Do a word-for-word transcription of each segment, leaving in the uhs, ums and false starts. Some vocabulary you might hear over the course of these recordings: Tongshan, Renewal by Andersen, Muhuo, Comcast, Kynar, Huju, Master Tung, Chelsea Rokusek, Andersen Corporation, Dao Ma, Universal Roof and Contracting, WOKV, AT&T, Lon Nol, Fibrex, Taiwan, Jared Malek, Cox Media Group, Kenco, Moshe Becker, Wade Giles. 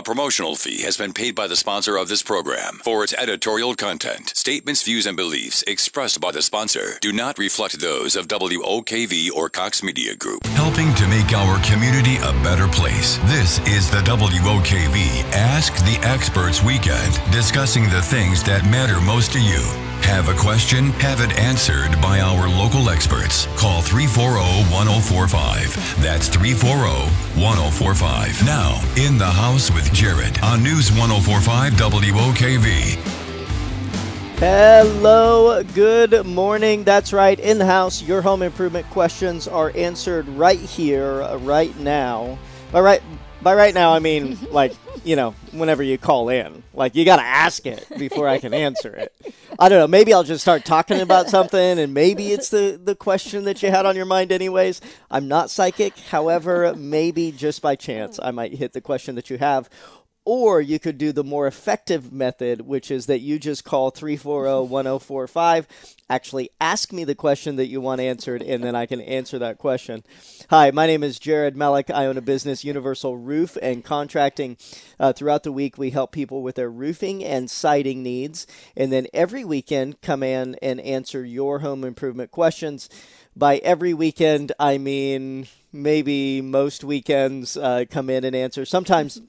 A promotional fee has been paid by the sponsor of this program for its editorial content. Statements, views, and beliefs expressed by the sponsor do not reflect those of W O K V or Cox Media Group. Helping to make our community a better place. This is the W O K V Ask the Experts Weekend, discussing the things that matter most to you. Have a question? Have it answered by our local experts. Call three four zero, one zero four five. That's three four zero, one zero four five. Now, In the House with Jared on News one oh four point five W O K V. Hello, good morning. That's right, In the House, your home improvement questions are answered right here, right now. By right, by right now, I mean, like, you know, whenever you call in. Like, you got to ask it before I can answer it. I don't know. Maybe I'll just start talking about something, and maybe it's the, the question that you had on your mind anyways. I'm not psychic. However, maybe just by chance, I might hit the question that you have. Or you could do the more effective method, which is that you just call three four zero, one zero four five, actually ask me the question that you want answered, and then I can answer that question. Hi, my name is Jared Malek. I own a business, Universal Roof and Contracting. Uh, throughout the week, we help people with their roofing and siding needs, and then every weekend, come in and answer your home improvement questions. By every weekend, I mean maybe most weekends uh, come in and answer. Sometimes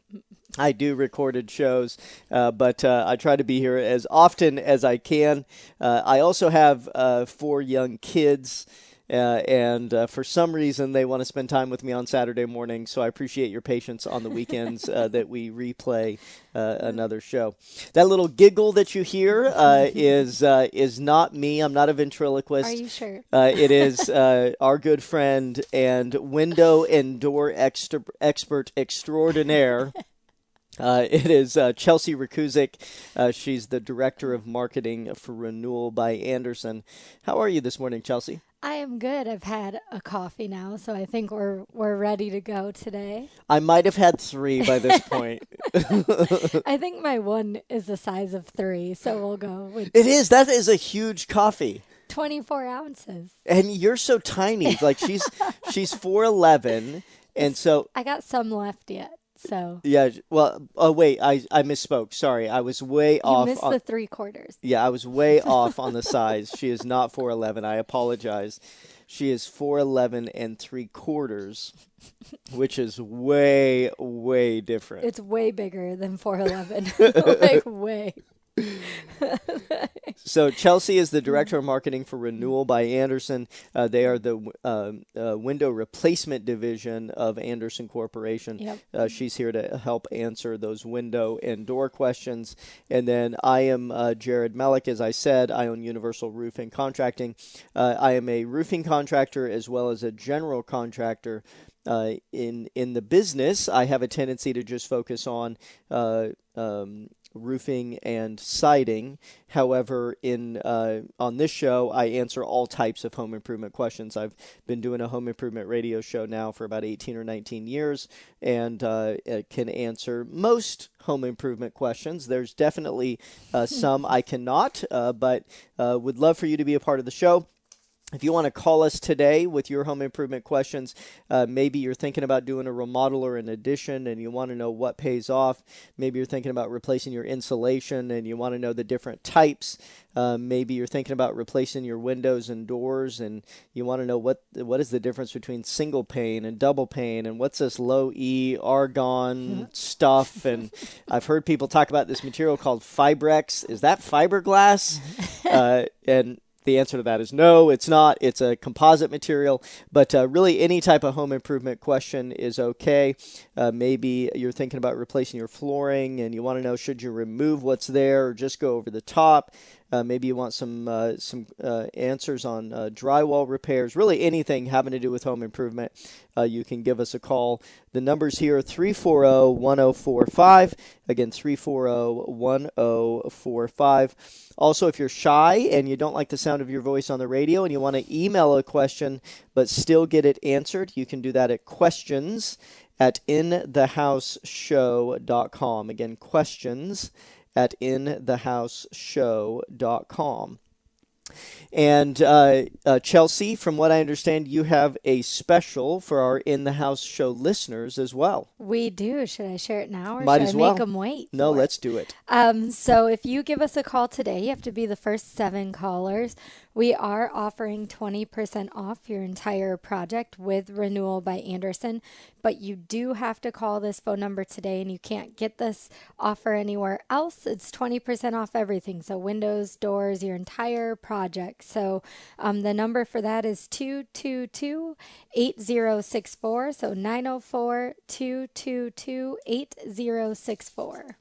I do recorded shows, uh, but uh, I try to be here as often as I can. Uh, I also have uh, four young kids, uh, and uh, for some reason they want to spend time with me on Saturday morning, so I appreciate your patience on the weekends uh, that we replay uh, another show. That little giggle that you hear uh, is uh, is not me. I'm not a ventriloquist. Are you sure? Uh, it is uh, our good friend and window and door extra- expert extraordinaire. Uh, it is uh, Chelsea Rokusek. Uh, she's the Director of Marketing for Renewal by Andersen. How are you this morning, Chelsea? I am good. I've had a coffee now, so I think we're we're ready to go today. I might have had three by this point. I think my one is the size of three, so we'll go with it. It is. That is a huge coffee. twenty-four ounces. And you're so tiny. Like, she's she's four eleven, and so... I got some left yet. So yeah, well, oh wait, I, I misspoke. Sorry, I was way you off. You missed on, the three quarters. Yeah, I was way off on the size. She is not four eleven. I apologize. She is four eleven and three quarters, which is way, way different. It's way bigger than four eleven. Like, way. So Chelsea is the Director of Marketing for Renewal by Andersen. Uh, they are the uh, uh, window replacement division of Andersen Corporation. Yep. Uh, she's here to help answer those window and door questions. And then I am uh, Jared Malek. As I said, I own Universal Roof and Contracting. Uh, I am a roofing contractor as well as a general contractor. Uh, in in the business, I have a tendency to just focus on uh, um, roofing and siding. However, in uh, on this show, I answer all types of home improvement questions. I've been doing a home improvement radio show now for about eighteen or nineteen years, and uh, can answer most home improvement questions. There's definitely uh, some I cannot, uh, but uh, would love for you to be a part of the show. If you want to call us today with your home improvement questions, uh, maybe you're thinking about doing a remodel or an addition and you want to know what pays off. Maybe you're thinking about replacing your insulation and you want to know the different types. Uh, maybe you're thinking about replacing your windows and doors and you want to know what what is the difference between single pane and double pane and what's this low E argon stuff. And I've heard people talk about this material called Fibrex. Is that fiberglass? Uh, and the answer to that is no, it's not. It's a composite material, but uh, really any type of home improvement question is okay. Uh, maybe you're thinking about replacing your flooring and you want to know, should you remove what's there or just go over the top? Uh, maybe you want some uh, some uh, answers on uh, drywall repairs. Really anything having to do with home improvement, uh, you can give us a call. The numbers here are three four zero, one zero four five. Again, three four zero, one zero four five. Also, if you're shy and you don't like the sound of your voice on the radio and you want to email a question but still get it answered, you can do that at questions at in the house show dot com. Again, questions at in the house show dot com. And uh, uh, Chelsea, from what I understand, you have a special for our In the House show listeners as well. We do. Should I share it now or Might should as I well. make them wait? No, let's it? do it. Um, so if you give us a call today, you have to be the first seven callers. We are offering twenty percent off your entire project with Renewal by Andersen, but you do have to call this phone number today, and you can't get this offer anywhere else. It's twenty percent off everything, so windows, doors, your entire project. So um, the number for that is two two two, eight zero six four, so nine oh four, two two two, eight zero six four.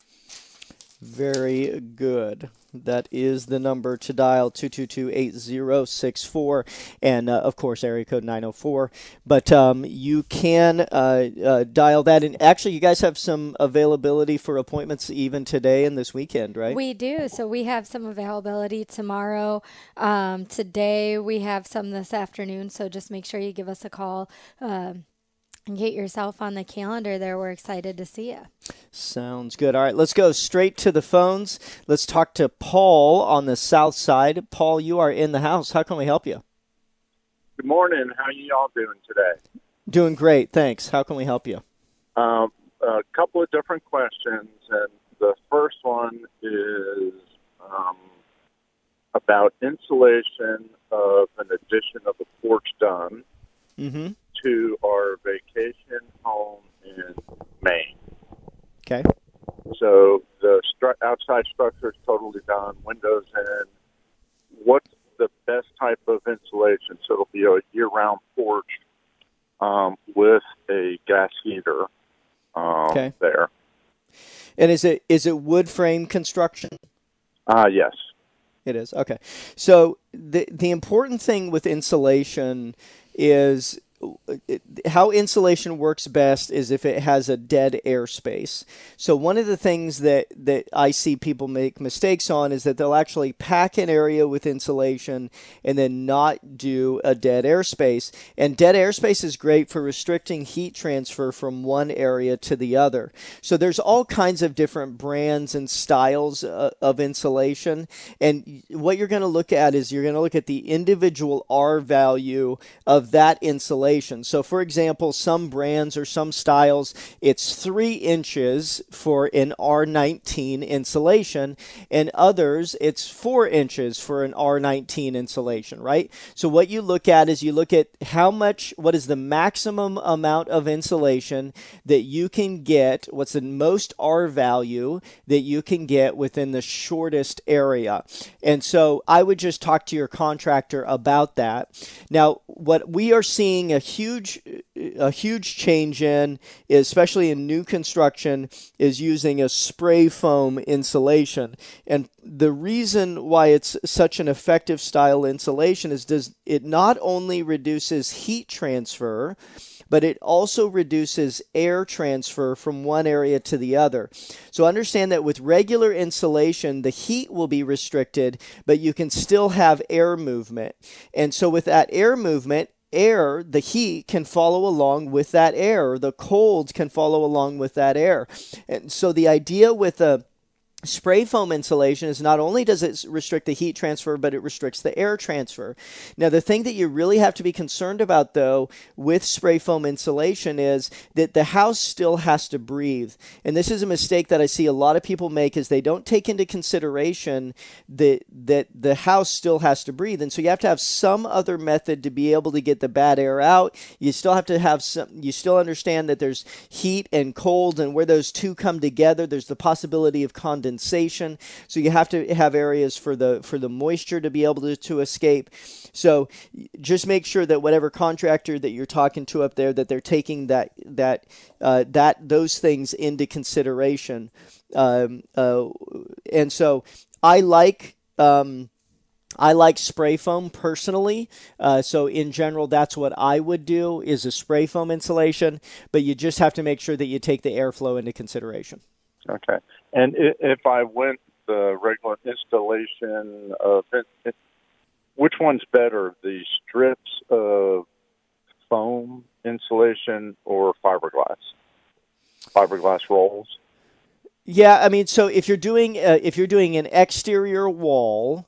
Very good. That is the number to dial, two two two, eight zero six four, and uh, of course area code nine oh four. But um, you can uh, uh, dial that in. Actually, you guys have some availability for appointments even today and this weekend, right? We do. So we have some availability tomorrow. Um, today we have some this afternoon. So just make sure you give us a call. Uh, And get yourself on the calendar there. We're excited to see you. Sounds good. All right, let's go straight to the phones. Let's talk to Paul on the south side. Paul, you are in the house. How can we help you? Good morning. How are you all doing today? Doing great, thanks. How can we help you? Uh, a couple of different questions. And the first one is um, about insulation of an addition of a porch done. Mm-hmm. To our vacation home in Maine. Okay. So the stru- outside structure is totally done, windows in. What's the best type of insulation? So it'll be a year-round porch um, with a gas heater um, okay. there. And is it is it wood frame construction? Ah, uh, yes. It is. Okay. So the the important thing with insulation is how insulation works best is if it has a dead air space. So one of the things that, that I see people make mistakes on is that they'll actually pack an area with insulation and then not do a dead air space. And dead air space is great for restricting heat transfer from one area to the other. So there's all kinds of different brands and styles uh, of insulation. And what you're going to look at is you're going to look at the individual R value of that insulation. So, for example, some brands or some styles, it's three inches for an R nineteen insulation, and others, it's four inches for an R nineteen insulation, right? So what you look at is you look at how much, what is the maximum amount of insulation that you can get, what's the most R value that you can get within the shortest area. And so I would just talk to your contractor about that. Now, what we are seeing a huge a huge change in, especially in new construction, is using a spray foam insulation. And the reason why it's such an effective style insulation is does it not only reduces heat transfer, but it also reduces air transfer from one area to the other. So understand that with regular insulation, the heat will be restricted, but you can still have air movement. And so with that air movement, air, the heat can follow along with that air. The cold can follow along with that air. And so the idea with a spray foam insulation is not only does it restrict the heat transfer, but it restricts the air transfer. Now, the thing that you really have to be concerned about, though, with spray foam insulation is that the house still has to breathe. And this is a mistake that I see a lot of people make is they don't take into consideration that that the house still has to breathe. And so you have to have some other method to be able to get the bad air out. You still have to have some, you still understand that there's heat and cold, and where those two come together, there's the possibility of condensation. So you have to have areas for the for the moisture to be able to, to escape. So just make sure that whatever contractor that you're talking to up there, that they're taking that that uh, that those things into consideration. Um, uh, and so I like. Um, I like spray foam personally, uh, so in general, that's what I would do is a spray foam insulation. But you just have to make sure that you take the airflow into consideration. Okay. And if I went the regular installation of it, which one's better, the strips of foam insulation or fiberglass, fiberglass rolls? Yeah, I mean, so if you're doing uh, if you're doing an exterior wall,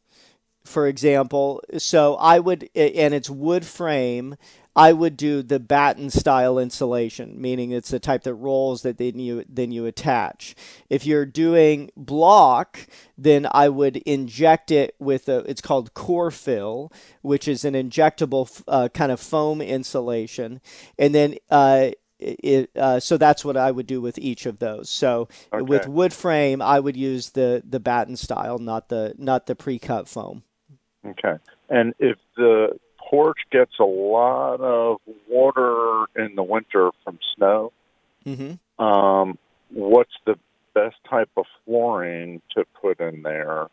for example. So I would, and it's wood frame, I would do the batten style insulation, meaning it's the type that rolls that then you then you attach. If you're doing block, then I would inject it with a, it's called core fill, which is an injectable uh, kind of foam insulation. And then uh, it, uh, so that's what I would do with each of those. So okay. With wood frame, I would use the the batten style, not the not the pre-cut foam. Okay. And if the porch gets a lot of water in the winter from snow, mm-hmm. um, what's the best type of flooring to put in there,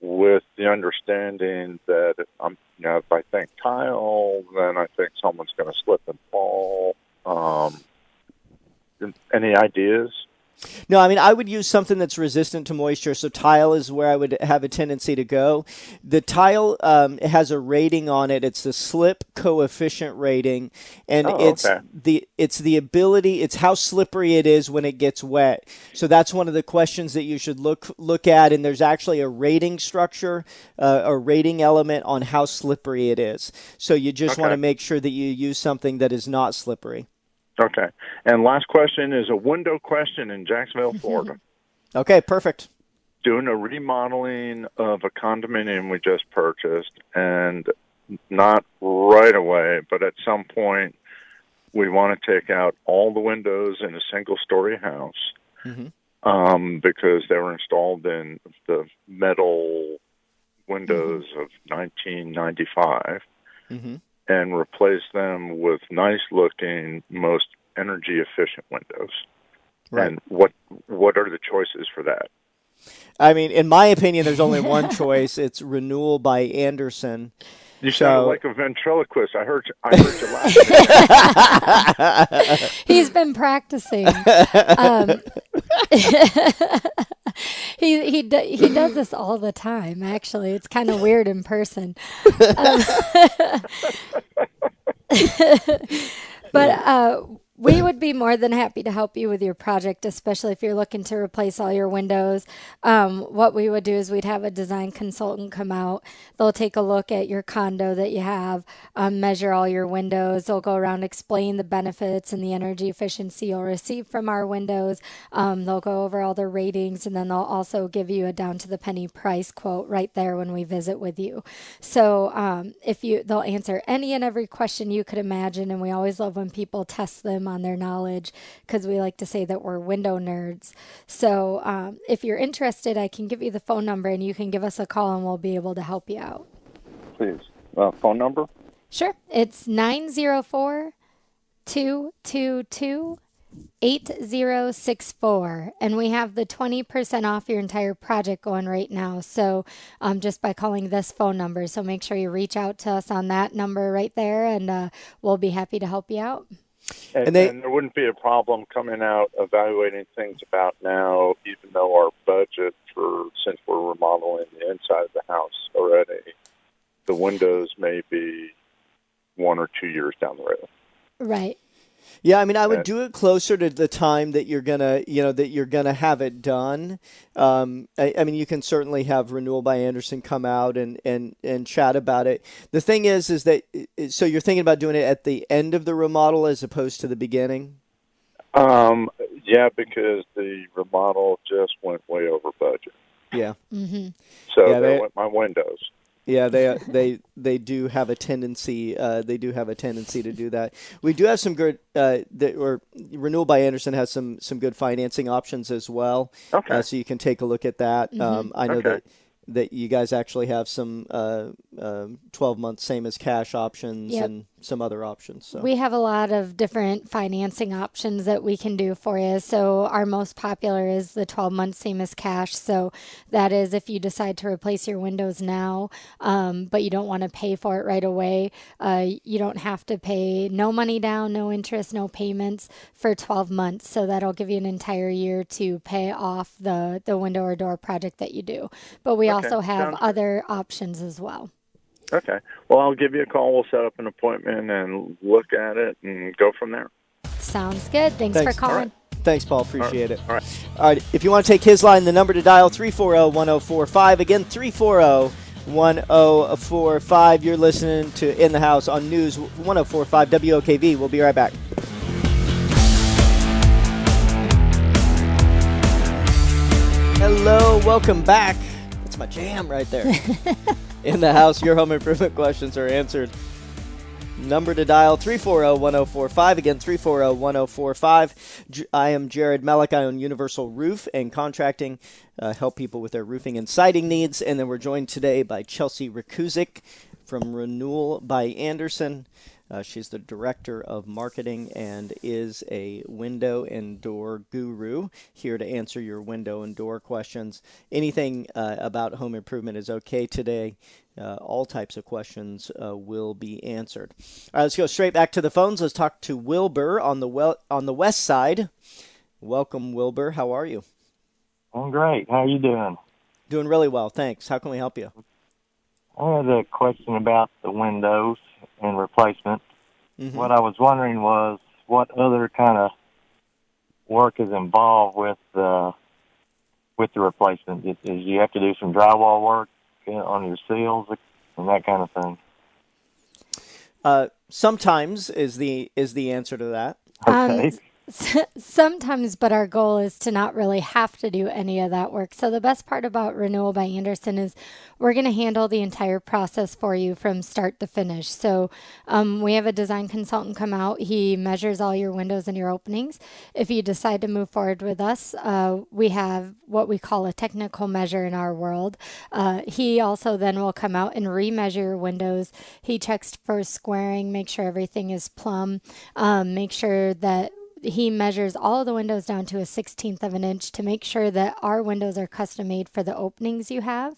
with the understanding that if, I'm, you know, if I think tile, then I think someone's going to slip and fall? Um, any ideas? No, I mean, I would use something that's resistant to moisture. So tile is where I would have a tendency to go. The tile um, has a rating on it. It's the slip coefficient rating, and oh, it's okay. the it's the ability. It's how slippery it is when it gets wet. So that's one of the questions that you should look look at. And there's actually a rating structure, uh, a rating element on how slippery it is. So you just okay. want to make sure that you use something that is not slippery. Okay. And last question is a window question in Jacksonville, Florida. Okay, perfect. Doing a remodeling of a condominium we just purchased, and not right away, but at some point we want to take out all the windows in a single-story house mm-hmm. um, because they were installed in the metal windows mm-hmm. of nineteen ninety-five. Mm-hmm. And replace them with nice-looking, most energy-efficient windows. Right. And what what are the choices for that? I mean, in my opinion, there's only one choice. It's Renewal by Andersen. You sound so, like a ventriloquist. I heard. I heard you laughing. He's been practicing. Um, he he do, he does this all the time. Actually, it's kind of weird in person. Um, but uh, we would be more than happy to help you with your project, especially if you're looking to replace all your windows. Um, what we would do is we'd have a design consultant come out. They'll take a look at your condo that you have, um, measure all your windows. They'll go around, explain the benefits and the energy efficiency you'll receive from our windows. Um, they'll go over all the ratings, and then they'll also give you a down to the penny price quote right there when we visit with you. So um, if you, they'll answer any and every question you could imagine, and we always love when people test them on their knowledge, because we like to say that we're window nerds. So um, if you're interested, I can give you the phone number, and you can give us a call, and we'll be able to help you out. Please. Uh, phone number? Sure. It's nine zero four, two two two, eight zero six four, and we have the twenty percent off your entire project going right now, so um, just by calling this phone number. So make sure you reach out to us on that number right there, and uh, we'll be happy to help you out. And, and, they, and there wouldn't be a problem coming out, evaluating things about now, even though our budget for, since we're remodeling the inside of the house already, the windows may be one or two years down the road. Right. Yeah, I mean, I would do it closer to the time that you're gonna, you know, that you're gonna have it done. Um, I, I mean, you can certainly have Renewal by Andersen come out and, and, and chat about it. The thing is, is that so you're thinking about doing it at the end of the remodel as opposed to the beginning? Um, yeah, because the remodel just went way over budget. Yeah. Mm-hmm. So yeah, they went my windows. Yeah, they they they do have a tendency. Uh, they do have a tendency to do that. We do have some good. Uh, that or Renewal by Andersen has some some good financing options as well. Okay. Uh, so you can take a look at that. Mm-hmm. Um, I know okay. that that you guys actually have some uh, uh, twelve month same as cash options yep. and some other options. So we have a lot of different financing options that we can do for you. So our most popular is the twelve month same as cash. So that is if you decide to replace your windows now, um, but you don't want to pay for it right away. Uh, you don't have to pay no money down, no interest, no payments for twelve months. So that'll give you an entire year to pay off the, the window or door project that you do. But we okay. also have Sounds other good. options as well. Okay. Well, I'll give you a call. We'll set up an appointment and look at it and go from there. Sounds good. Thanks, Thanks. for calling. All right. Thanks, Paul. Appreciate All right. it. All right. All right. If you want to take his line, the number to dial, three four zero, one zero four five. Again, three four zero, one zero four five. one oh four point five. You're listening to In the House on News one oh four point five W O K V. We'll be right back. Hello, welcome back. That's my jam right there. In the House, your home improvement questions are answered. Number to dial, three four zero, one zero four five. Again, three four zero, one zero four five. I am Jared Malek. I own Universal Roof and Contracting. Uh, help people with their roofing and siding needs. And then we're joined today by Chelsea Rokusek from Renewal by Andersen. Uh, she's the director of marketing and is a window and door guru, here to answer your window and door questions. Anything uh, about home improvement is okay today. Uh, all types of questions uh, will be answered. All right, let's go straight back to the phones. Let's talk to Wilbur on the well on the west side. Welcome, Wilbur. How are you? I'm great. How are you doing? Doing really well, thanks. How can we help you? I had a question about the windows and replacement. Mm-hmm. What I was wondering was what other kind of work is involved with uh, with the replacement. Is, is you have to do some drywall work on your seals and that kind of thing? Uh, sometimes is the is the answer to that. Okay. Um, Sometimes, but our goal is to not really have to do any of that work. So the best part about Renewal by Andersen is we're going to handle the entire process for you from start to finish. So um, we have a design consultant come out. He measures all your windows and your openings. If you decide to move forward with us, uh, we have what we call a technical measure in our world. Uh, he also then will come out and re-measure your windows. He checks for squaring, make sure everything is plumb, um, make sure that he measures all of the windows down to a sixteenth of an inch to make sure that our windows are custom made for the openings you have.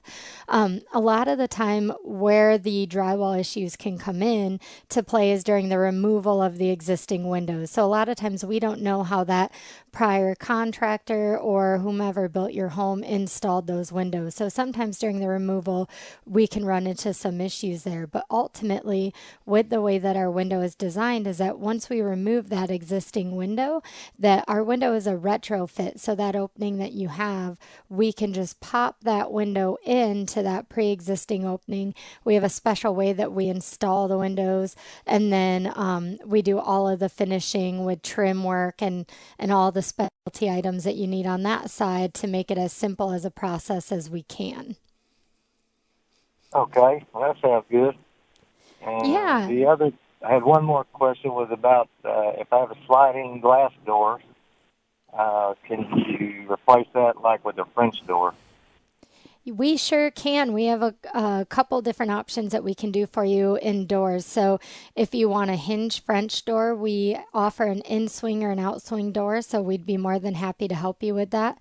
Um, a lot of the time where the drywall issues can come in to play is during the removal of the existing windows. So a lot of times we don't know how that prior contractor or whomever built your home installed those windows. So sometimes during the removal, we can run into some issues there. But ultimately, with the way that our window is designed is that once we remove that existing window, Window, that our window is a retrofit. So that opening that you have, we can just pop that window into that pre-existing opening. We have a special way that we install the windows, and then um, we do all of the finishing with trim work and and all the specialty items that you need on that side to make it as simple as a process as we can. Okay, well, that sounds good. And yeah. The other. I had one more question was about uh, if I have a sliding glass door, uh, can you replace that like with a French door? We sure can. We have a, a couple different options that we can do for you indoors. So if you want a hinge French door, we offer an in-swing or an out-swing door, so we'd be more than happy to help you with that.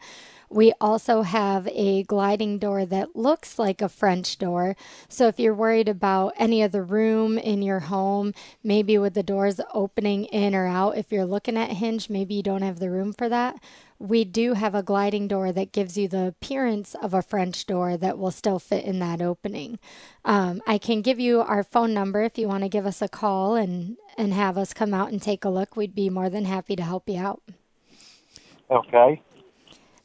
We also have a gliding door that looks like a French door. So if you're worried about any other room in your home, maybe with the doors opening in or out, if you're looking at hinge, maybe you don't have the room for that. We do have a gliding door that gives you the appearance of a French door that will still fit in that opening. Um, I can give you our phone number if you want to give us a call and, and have us come out and take a look. We'd be more than happy to help you out. Okay.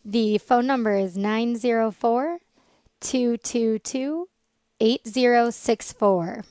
The phone number is nine zero four, two two two, eight zero six four.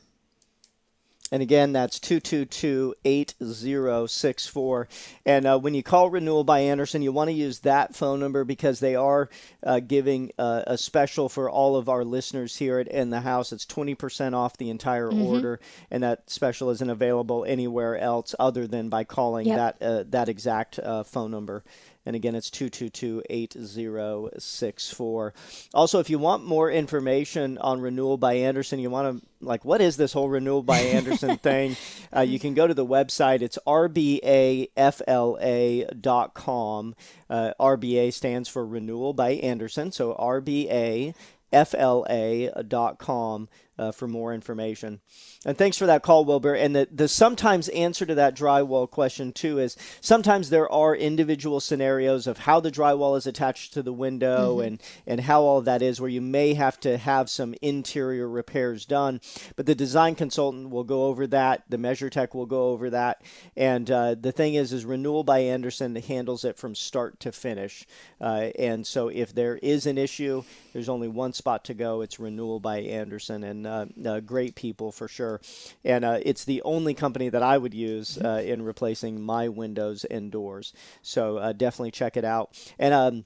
And again, that's two two two, eight zero six four. And uh, when you call Renewal by Andersen, you want to use that phone number because they are uh, giving uh, a special for all of our listeners here at In the House. It's twenty percent off the entire mm-hmm. order, and that special isn't available anywhere else other than by calling yep. that uh, that exact uh, phone number. And again, it's two two two, eight zero six four. Also, if you want more information on Renewal by Andersen, you want to, like, what is this whole Renewal by Andersen thing? Uh, you can go to the website. It's r b a f l a dot com. Uh, R B A stands for Renewal by Andersen, so r b a f l a dot com. uh, for more information. And thanks for that call, Wilbur. And the, the sometimes answer to that drywall question, too, is sometimes there are individual scenarios of how the drywall is attached to the window mm-hmm. and, and how all that is, where you may have to have some interior repairs done. But the design consultant will go over that. The Measure Tech will go over that. And uh, the thing is, is Renewal by Andersen handles it from start to finish. Uh, and so if there is an issue, there's only one spot to go. It's Renewal by Andersen, and uh, uh, great people for sure. And uh, it's the only company that I would use uh, in replacing my windows and doors. So uh, definitely check it out. And um,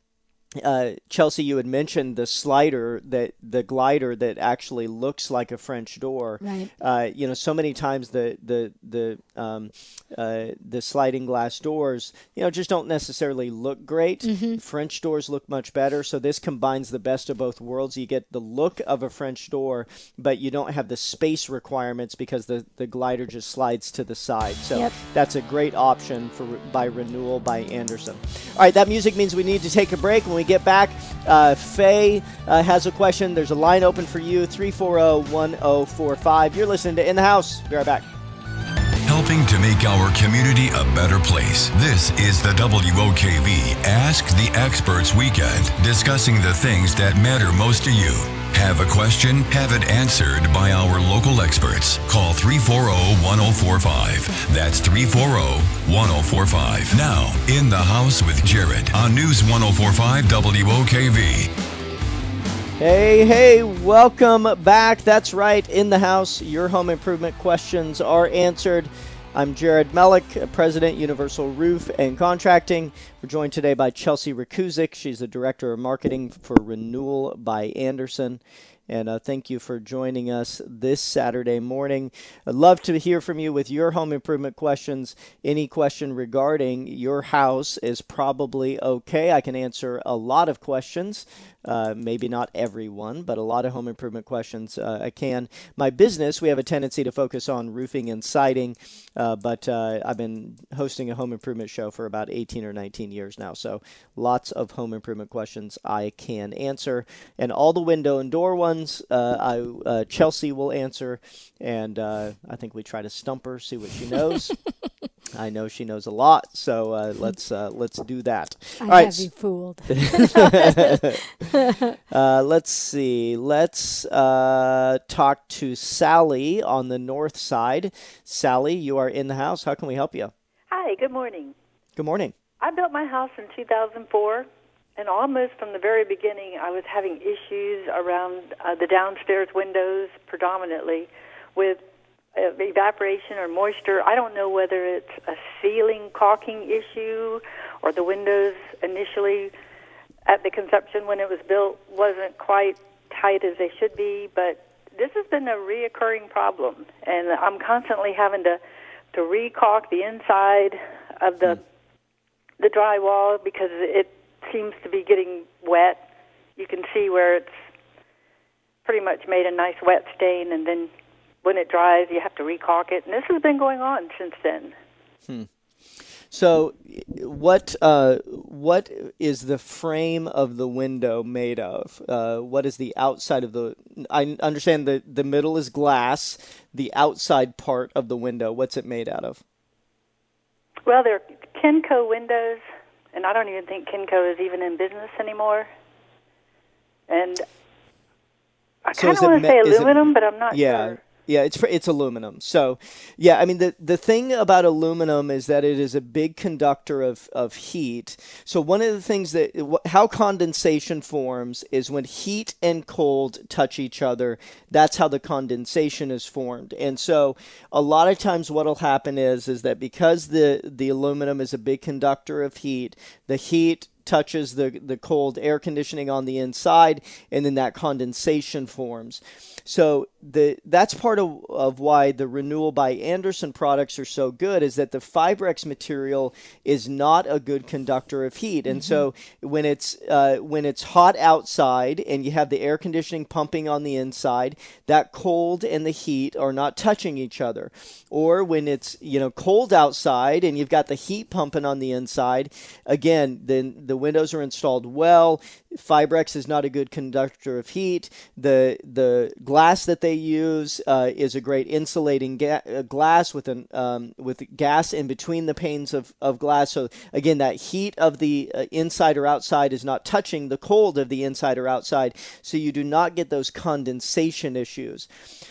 Uh, Chelsea, you had mentioned the slider, that the glider that actually looks like a French door. Right. Uh, you know, so many times the the the um, uh, the sliding glass doors, you know, just don't necessarily look great. Mm-hmm. French doors look much better. So this combines the best of both worlds. You get the look of a French door, but you don't have the space requirements because the, the glider just slides to the side. So yep. that's a great option for by Renewal by Andersen. All right, that music means we need to take a break. When we get back, uh, Faye uh, has a question. There's a line open for you, three four zero, one zero four five. You're listening to In the House. Be right back. Helping to make our community a better place. This is the W O K V Ask the Experts Weekend, discussing the things that matter most to you. Have a question? Have it answered by our local experts. Call three four zero, one zero four five. That's three four zero, one zero four five. Now, In the House with Jared on News one oh four point five W O K V. Hey, hey, welcome back. That's right, In the House, your home improvement questions are answered. I'm Jared Malek, President, Universal Roof and Contracting. We're joined today by Chelsea Rokusek. She's the Director of Marketing for Renewal by Andersen. And uh, thank you for joining us this Saturday morning. I'd love to hear from you with your home improvement questions. Any question regarding your house is probably okay. I can answer a lot of questions. Uh, maybe not everyone, but a lot of home improvement questions uh, I can. My business, we have a tendency to focus on roofing and siding, uh, but uh, I've been hosting a home improvement show for about eighteen or nineteen years now. So lots of home improvement questions I can answer. And all the window and door ones, uh, I, uh, Chelsea will answer. And uh, I think we try to stump her, see what she knows. I know she knows a lot, so uh, let's uh, let's do that. I All right. have you fooled. uh, let's see. Let's uh, talk to Sally on the north side. Sally, you are in the house. How can we help you? Hi, good morning. Good morning. I built my house in two thousand four, and almost from the very beginning, I was having issues around uh, the downstairs windows predominantly with evaporation or moisture. I don't know whether it's a ceiling caulking issue or the windows initially at the conception when it was built wasn't quite tight as they should be, but this has been a reoccurring problem, and I'm constantly having to, to re-caulk the inside of the, mm. the drywall because it seems to be getting wet. You can see where it's pretty much made a nice wet stain, and then when it dries, you have to re-caulk it. And this has been going on since then. Hmm. So what uh, what is the frame of the window made of? Uh, what is the outside of the... I understand the, the middle is glass. The outside part of the window, what's it made out of? Well, they're Kenco windows, and I don't even think Kenco is even in business anymore. And I so kind of want to say aluminum, it, but I'm not yeah. sure. Yeah, it's it's aluminum. So, yeah, I mean, the, the thing about aluminum is that it is a big conductor of, of heat. So one of the things that – how condensation forms is when heat and cold touch each other. That's how the condensation is formed. And so a lot of times what will happen is is that because the, the aluminum is a big conductor of heat, the heat – touches the, the cold air conditioning on the inside, and then that condensation forms. So the that's part of, of why the Renewal by Andersen products are so good, is that the Fibrex material is not a good conductor of heat. And mm-hmm. so when it's uh, when it's hot outside and you have the air conditioning pumping on the inside, that cold and the heat are not touching each other. Or when it's, you know, cold outside and you've got the heat pumping on the inside, again, then the The windows are installed well. Fibrex is not a good conductor of heat. The the glass that they use uh, is a great insulating ga- glass with an um, with gas in between the panes of, of glass. So again, that heat of the uh, inside or outside is not touching the cold of the inside or outside, so you do not get those condensation issues.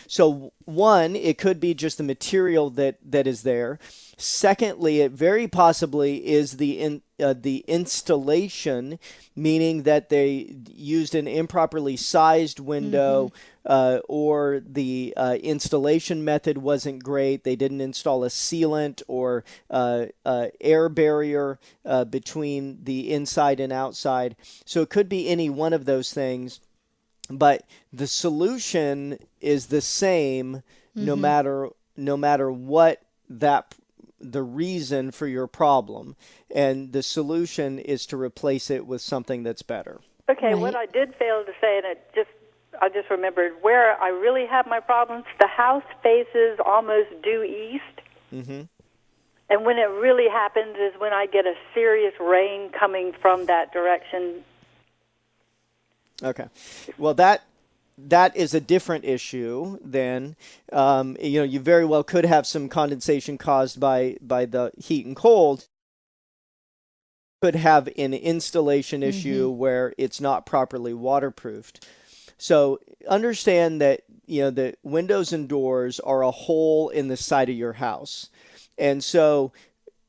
So one, it could be just the material that, that is there. Secondly, it very possibly is the in, uh, the installation, meaning that they used an improperly sized window, mm-hmm. uh, or the uh, installation method wasn't great. They didn't install a sealant or uh, uh, air barrier uh, between the inside and outside. So it could be any one of those things, but the solution is the same, mm-hmm. no matter no matter what that the reason for your problem, and the solution is to replace it with something that's better. Okay, right. What I did fail to say, and it just I just remembered where I really have my problems, the house faces almost due east, mm-hmm. and when it really happens is when I get a serious rain coming from that direction. Okay, well that... That is a different issue then. Um, you know, you very well could have some condensation caused by, by the heat and cold. Could have an installation issue mm-hmm. where it's not properly waterproofed. So understand that, you know, the windows and doors are a hole in the side of your house. And so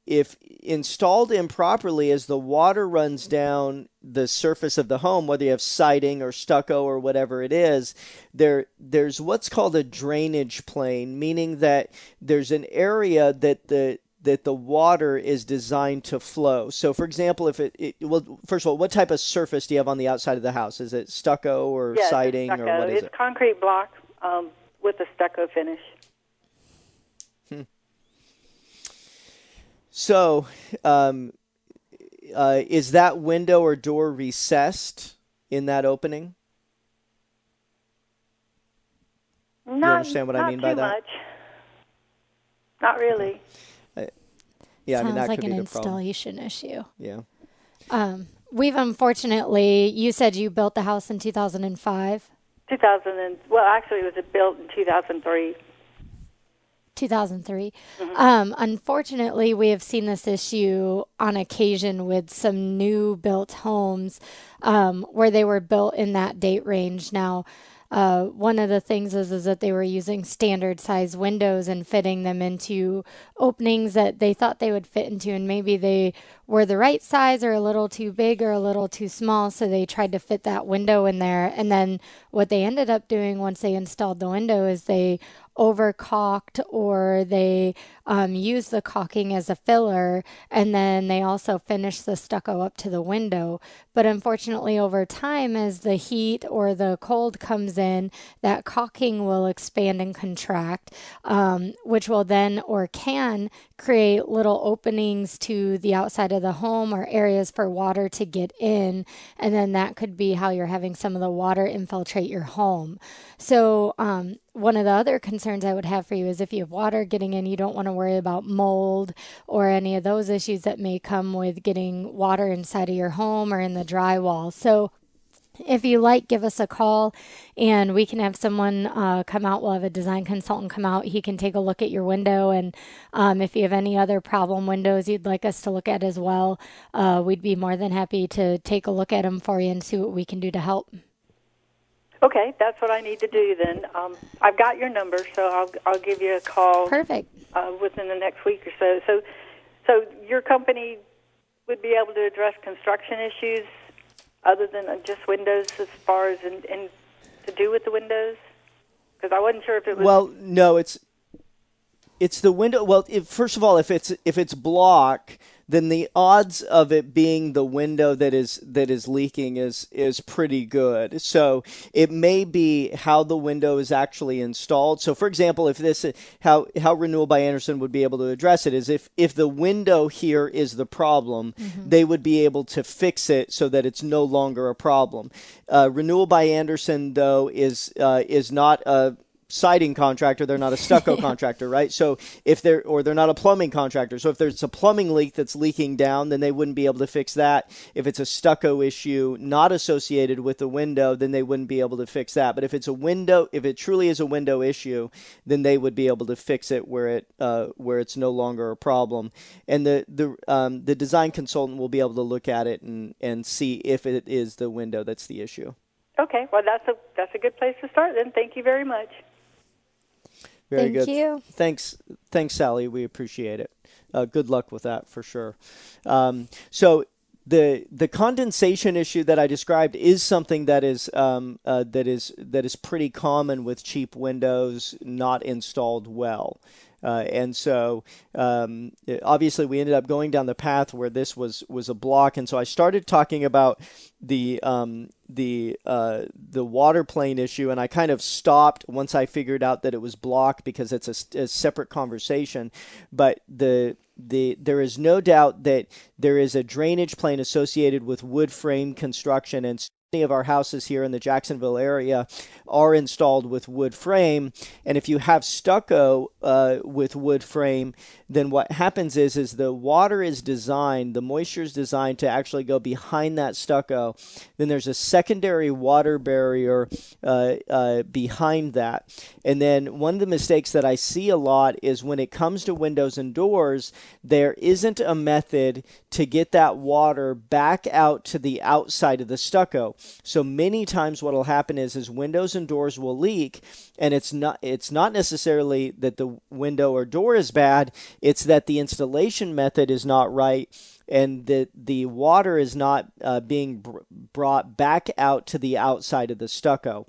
if installed improperly, as the water runs down the surface of the home, whether you have siding or stucco or whatever it is, there there's what's called a drainage plane, meaning that there's an area that the that the water is designed to flow. So for example, if it, it well, first of all, what type of surface do you have on the outside of the house? Is it stucco or yeah, siding stucco. Or what is it's it? It's concrete block um, with a stucco finish. Hmm. So, um, uh, is that window or door recessed in that opening? Not, Do you understand what I mean by that? Not too much. Not really. Uh, yeah, Sounds I mean, that like could an be the installation problem. Issue. Yeah. Um, we've unfortunately, you said you built the house in two thousand five? two thousand, well, actually, it was built in two thousand three. two thousand three. Mm-hmm. Um, unfortunately, we have seen this issue on occasion with some new built homes um, where they were built in that date range. Now, uh, one of the things is, is that they were using standard size windows and fitting them into openings that they thought they would fit into, and maybe they were the right size or a little too big or a little too small, so they tried to fit that window in there. And then what they ended up doing once they installed the window is they overcaulked, or they um, use the caulking as a filler, and then they also finish the stucco up to the window. But unfortunately, over time, as the heat or the cold comes in, that caulking will expand and contract, um, which will then or can create little openings to the outside of the home or areas for water to get in, and then that could be how you're having some of the water infiltrate your home. So um, one of the other concerns I would have for you is if you have water getting in, you don't want to worry about mold or any of those issues that may come with getting water inside of your home or in the drywall. So if you like, give us a call and we can have someone uh, come out. We'll have a design consultant come out. He can take a look at your window. And um, if you have any other problem windows you'd like us to look at as well, uh, we'd be more than happy to take a look at them for you and see what we can do to help. Okay, that's what I need to do then. Um, I've got your number, so I'll I'll give you a call. Perfect. Uh, within the next week or so. So, so your company would be able to address construction issues other than just windows, as far as in, in to do with the windows? Because I wasn't sure if it was. Well, no, it's it's the window. Well, if, first of all, if it's if it's block, then the odds of it being the window that is that is leaking is is pretty good. So it may be how the window is actually installed. So for example, if this how how Renewal by Andersen would be able to address it is if if the window here is the problem, mm-hmm. they would be able to fix it so that it's no longer a problem. Uh, Renewal by Andersen though is uh, is not a siding contractor, they're not a stucco yeah. contractor, right? So if they're, or they're not a plumbing contractor. So if there's a plumbing leak that's leaking down, then they wouldn't be able to fix that. If it's a stucco issue not associated with the window, then they wouldn't be able to fix that. But if it's a window, if it truly is a window issue, then they would be able to fix it where it uh, where it's no longer a problem. And the the um, the design consultant will be able to look at it and and see if it is the window that's the issue. Okay, well, that's a that's a good place to start then. Thank you very much. Very Thank good. Thank you. Thanks, thanks, Sally. We appreciate it. Uh, good luck with that for sure. Um, so the the condensation issue that I described is something that is um, uh, that is that is pretty common with cheap windows not installed well. Uh, and so, um, obviously, we ended up going down the path where this was, was a block. And so I started talking about the um, the uh, the water plane issue, and I kind of stopped once I figured out that it was block because it's a, a separate conversation. But the the there is no doubt that there is a drainage plane associated with wood frame construction, and of our houses here in the Jacksonville area are installed with wood frame. And if you have stucco uh, with wood frame, then what happens is is the water is designed, the moisture is designed to actually go behind that stucco. Then there's a secondary water barrier uh, uh, behind that. And then one of the mistakes that I see a lot is when it comes to windows and doors, there isn't a method to get that water back out to the outside of the stucco. So many times what will happen is is windows and doors will leak, and it's not it's not necessarily that the window or door is bad, it's that the installation method is not right and that the water is not uh, being br- brought back out to the outside of the stucco.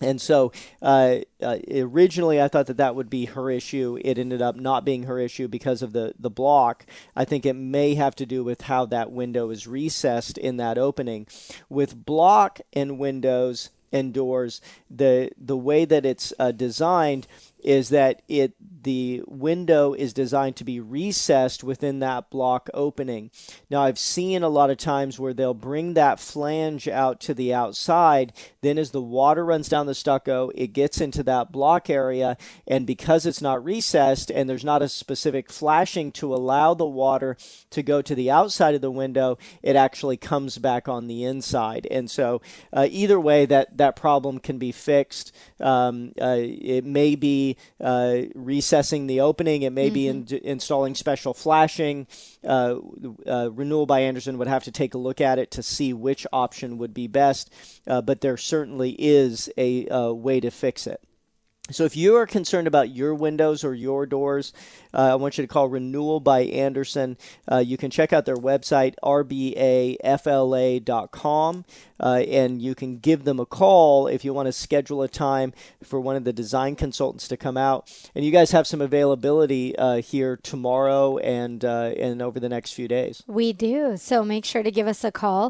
And so uh, uh, originally I thought that that would be her issue. It ended up not being her issue because of the, the block. I think it may have to do with how that window is recessed in that opening. With block and windows and doors, the the way that it's uh, designed is that it the window is designed to be recessed within that block opening. Now, I've seen a lot of times where they'll bring that flange out to the outside. Then as the water runs down the stucco, it gets into that block area. And because it's not recessed and there's not a specific flashing to allow the water to go to the outside of the window, it actually comes back on the inside. And so uh, either way, that, that problem can be fixed. Um, uh, it may be Uh, recessing the opening. It may mm-hmm. be in, installing special flashing. Uh, uh, Renewal by Andersen would have to take a look at it to see which option would be best, uh, but there certainly is a uh, way to fix it. So if you are concerned about your windows or your doors, uh, I want you to call Renewal by Andersen. Uh, you can check out their website, r b a f l a dot com, uh, and you can give them a call if you want to schedule a time for one of the design consultants to come out. And you guys have some availability uh, here tomorrow and uh, and over the next few days. We do. So make sure to give us a call.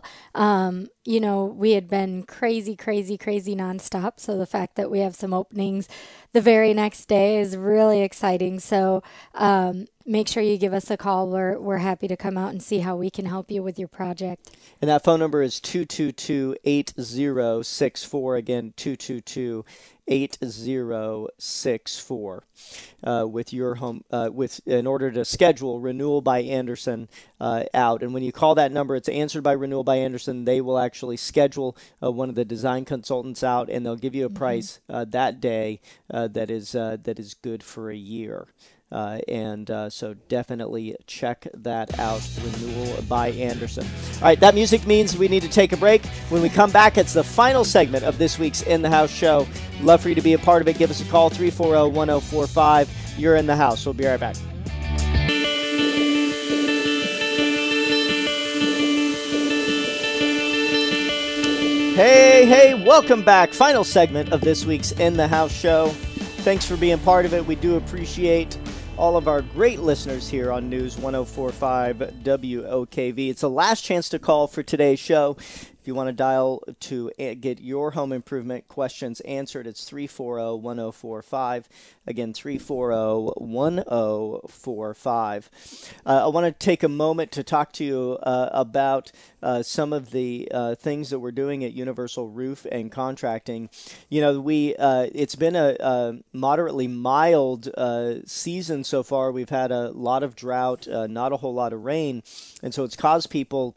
Um, you know, we had been crazy, crazy, crazy nonstop. So the fact that we have some openings the very next day is really exciting. So um, make sure you give us a call. We're, we're happy to come out and see how we can help you with your project. And that phone number is two two two, eight zero six four. Again, two two two, eight zero six four. Uh, with your home, uh, with in order to schedule Renewal by Andersen uh, out. And when you call that number, it's answered by Renewal by Andersen. They will actually schedule uh, one of the design consultants out, and they'll give you a mm-hmm. price uh, that day uh, that is uh, that is good for a year. Uh, and uh, so definitely check that out, Renewal by Andersen. All right, that music means we need to take a break. When we come back, it's the final segment of this week's In the House show. Love for you to be a part of it. Give us a call, three four zero, one zero four five. You're in the house. We'll be right back. Hey, hey, welcome back. Final segment of this week's In the House show. Thanks for being part of it. We do appreciate all of our great listeners here on News one oh four point five W O K V. It's the last chance to call for today's show. If you want to dial to get your home improvement questions answered, it's three four zero, one zero four five. Again, three four zero, one zero four five. Uh, I want to take a moment to talk to you uh, about uh, some of the uh, things that we're doing at Universal Roof and Contracting. You know, we uh, it's been a, a moderately mild uh, season so far. We've had a lot of drought, uh, not a whole lot of rain, and so it's caused people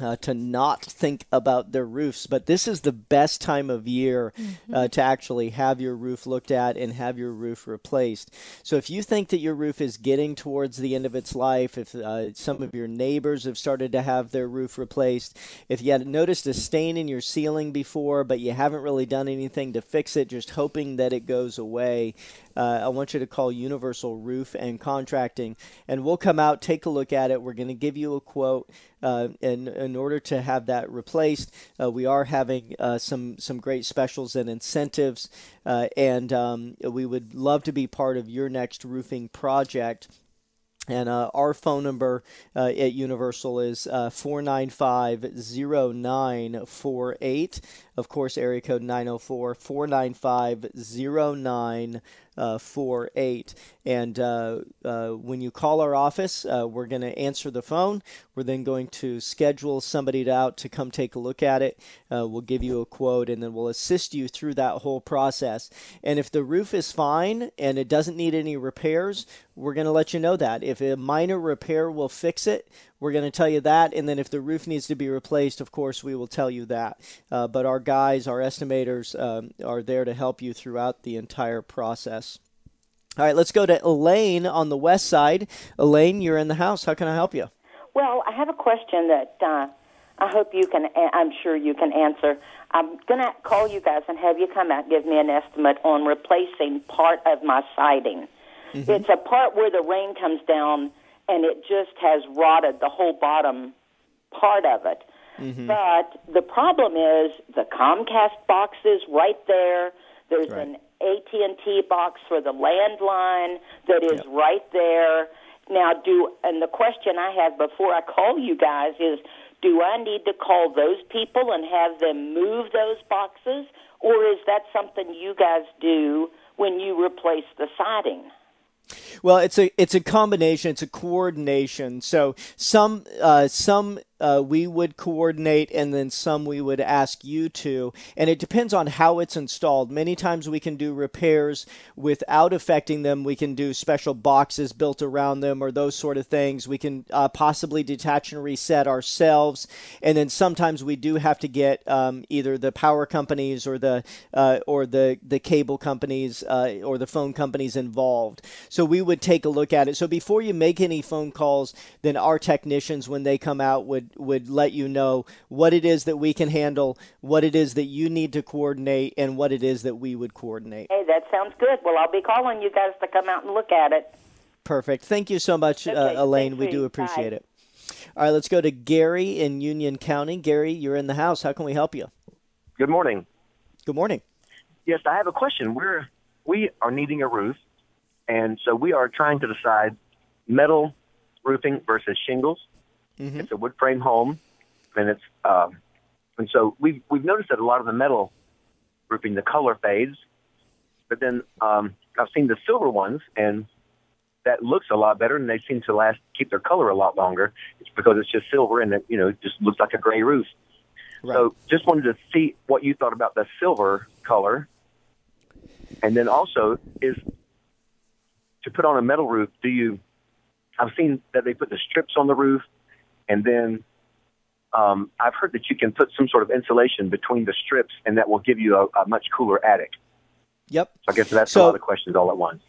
Uh, to not think about their roofs. But this is the best time of year mm-hmm. uh, to actually have your roof looked at and have your roof replaced. So if you think that your roof is getting towards the end of its life, if uh, some of your neighbors have started to have their roof replaced, if you had noticed a stain in your ceiling before, but you haven't really done anything to fix it, just hoping that it goes away, Uh, I want you to call Universal Roof and Contracting, and we'll come out, take a look at it. We're going to give you a quote uh, in, in order to have that replaced. Uh, we are having uh, some, some great specials and incentives, uh, and um, we would love to be part of your next roofing project. And uh, our phone number uh, at Universal is uh, four nine five, zero nine four eight. Of course, area code nine oh four, four nine five, zero nine four eight. And uh, uh, when you call our office, uh, we're going to answer the phone. We're then going to schedule somebody out to come take a look at it. Uh, we'll give you a quote, and then we'll assist you through that whole process. And if the roof is fine and it doesn't need any repairs, we're going to let you know that. If a minor repair will fix it, we're going to tell you that. And then if the roof needs to be replaced, of course, we will tell you that. Uh, but our guys, our estimators, um, are there to help you throughout the entire process. All right, let's go to Elaine on the west side. Elaine, you're in the house. How can I help you? Well, I have a question that uh, I hope you can, a- I'm sure you can answer. I'm going to call you guys and have you come out and give me an estimate on replacing part of my siding. Mm-hmm. It's a part where the rain comes down and it just has rotted the whole bottom part of it. Mm-hmm. But the problem is the Comcast box is right there. There's right. an A T and T box for the landline that is yep. right there. Now, do and the question I had before I call you guys is, do I need to call those people and have them move those boxes, or is that something you guys do when you replace the siding? Well, it's a it's a combination. It's a coordination. So some uh, some uh, we would coordinate, and then some we would ask you to. And it depends on how it's installed. Many times we can do repairs without affecting them. We can do special boxes built around them or those sort of things. We can uh, possibly detach and reset ourselves. And then sometimes we do have to get um, either the power companies or the uh, or the the cable companies uh, or the phone companies involved. So we would take a look at it. So before you make any phone calls, then our technicians, when they come out, would, would let you know what it is that we can handle, what it is that you need to coordinate, and what it is that we would coordinate. Hey, that sounds good. Well, I'll be calling you guys to come out and look at it. Perfect. Thank you so much, okay, uh, Elaine. We do appreciate Bye. It. All right, let's go to Gary in Union County. Gary, you're in the house. How can we help you? Good morning. Good morning. Yes, I have a question. We're, we are needing a roof. And so we are trying to decide metal roofing versus shingles. Mm-hmm. It's a wood frame home, and it's um, and so we've we've noticed that a lot of the metal roofing, the color fades, but then um, I've seen the silver ones, and that looks a lot better, and they seem to last keep their color a lot longer. It's because it's just silver, and it, you know, it just looks like a gray roof. Right. So just wanted to see what you thought about the silver color, and then also is. To put on a metal roof, do you? I've seen that they put the strips on the roof, and then um, I've heard that you can put some sort of insulation between the strips, and that will give you a, a much cooler attic. Yep. So I guess that's so, a lot of questions all at once.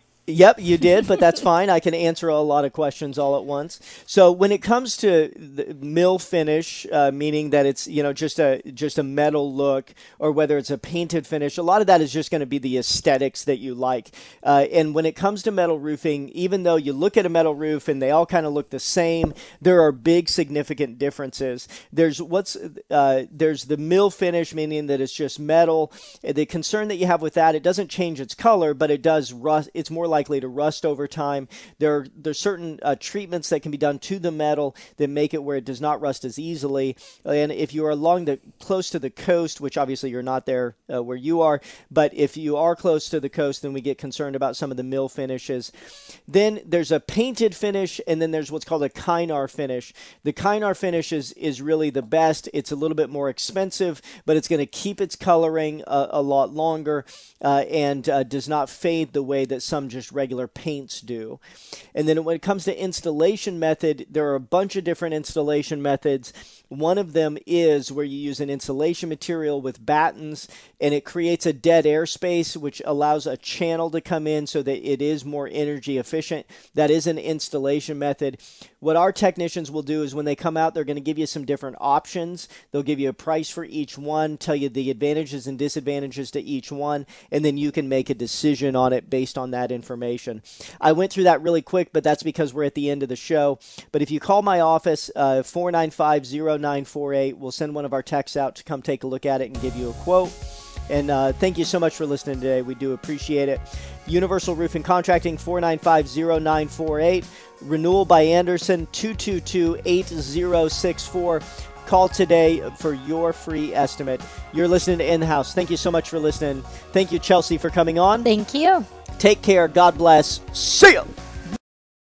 Yep, you did, but that's fine. I can answer a lot of questions all at once. So when it comes to the mill finish, uh, meaning that it's, you know, just a just a metal look, or whether it's a painted finish, a lot of that is just going to be the aesthetics that you like. Uh, and when it comes to metal roofing, even though you look at a metal roof and they all kind of look the same, there are big significant differences. There's what's uh, there's the mill finish, meaning that it's just metal. The concern that you have with that, it doesn't change its color, but it does rust. It's more like likely to rust over time. There are, there are certain uh, treatments that can be done to the metal that make it where it does not rust as easily. And if you are along the close to the coast, which obviously you're not there uh, where you are, but if you are close to the coast, then we get concerned about some of the mill finishes. Then there's a painted finish, and then there's what's called a Kynar finish. The Kynar finish is, is really the best. It's a little bit more expensive, but it's going to keep its coloring a, a lot longer uh, and uh, does not fade the way that some just regular paints do. And then when it comes to installation method, there are a bunch of different installation methods. One of them is where you use an insulation material with battens, and it creates a dead air space, which allows a channel to come in so that it is more energy efficient. That is an installation method. What our technicians will do is when they come out, they're going to give you some different options. They'll give you a price for each one, tell you the advantages and disadvantages to each one, and then you can make a decision on it based on that information. I went through that really quick, but that's because we're at the end of the show. But if you call my office, uh, four nine five, zero nine four eight, we'll send one of our techs out to come take a look at it and give you a quote. And uh, thank you so much for listening today. We do appreciate it. Universal Roof and Contracting, four nine five, zero nine four eight. Renewal by Andersen, two two two, eight zero six four. Call today for your free estimate. You're listening to In-House. Thank you so much for listening. Thank you, Chelsea, for coming on. Thank you. Take care. God bless. See ya.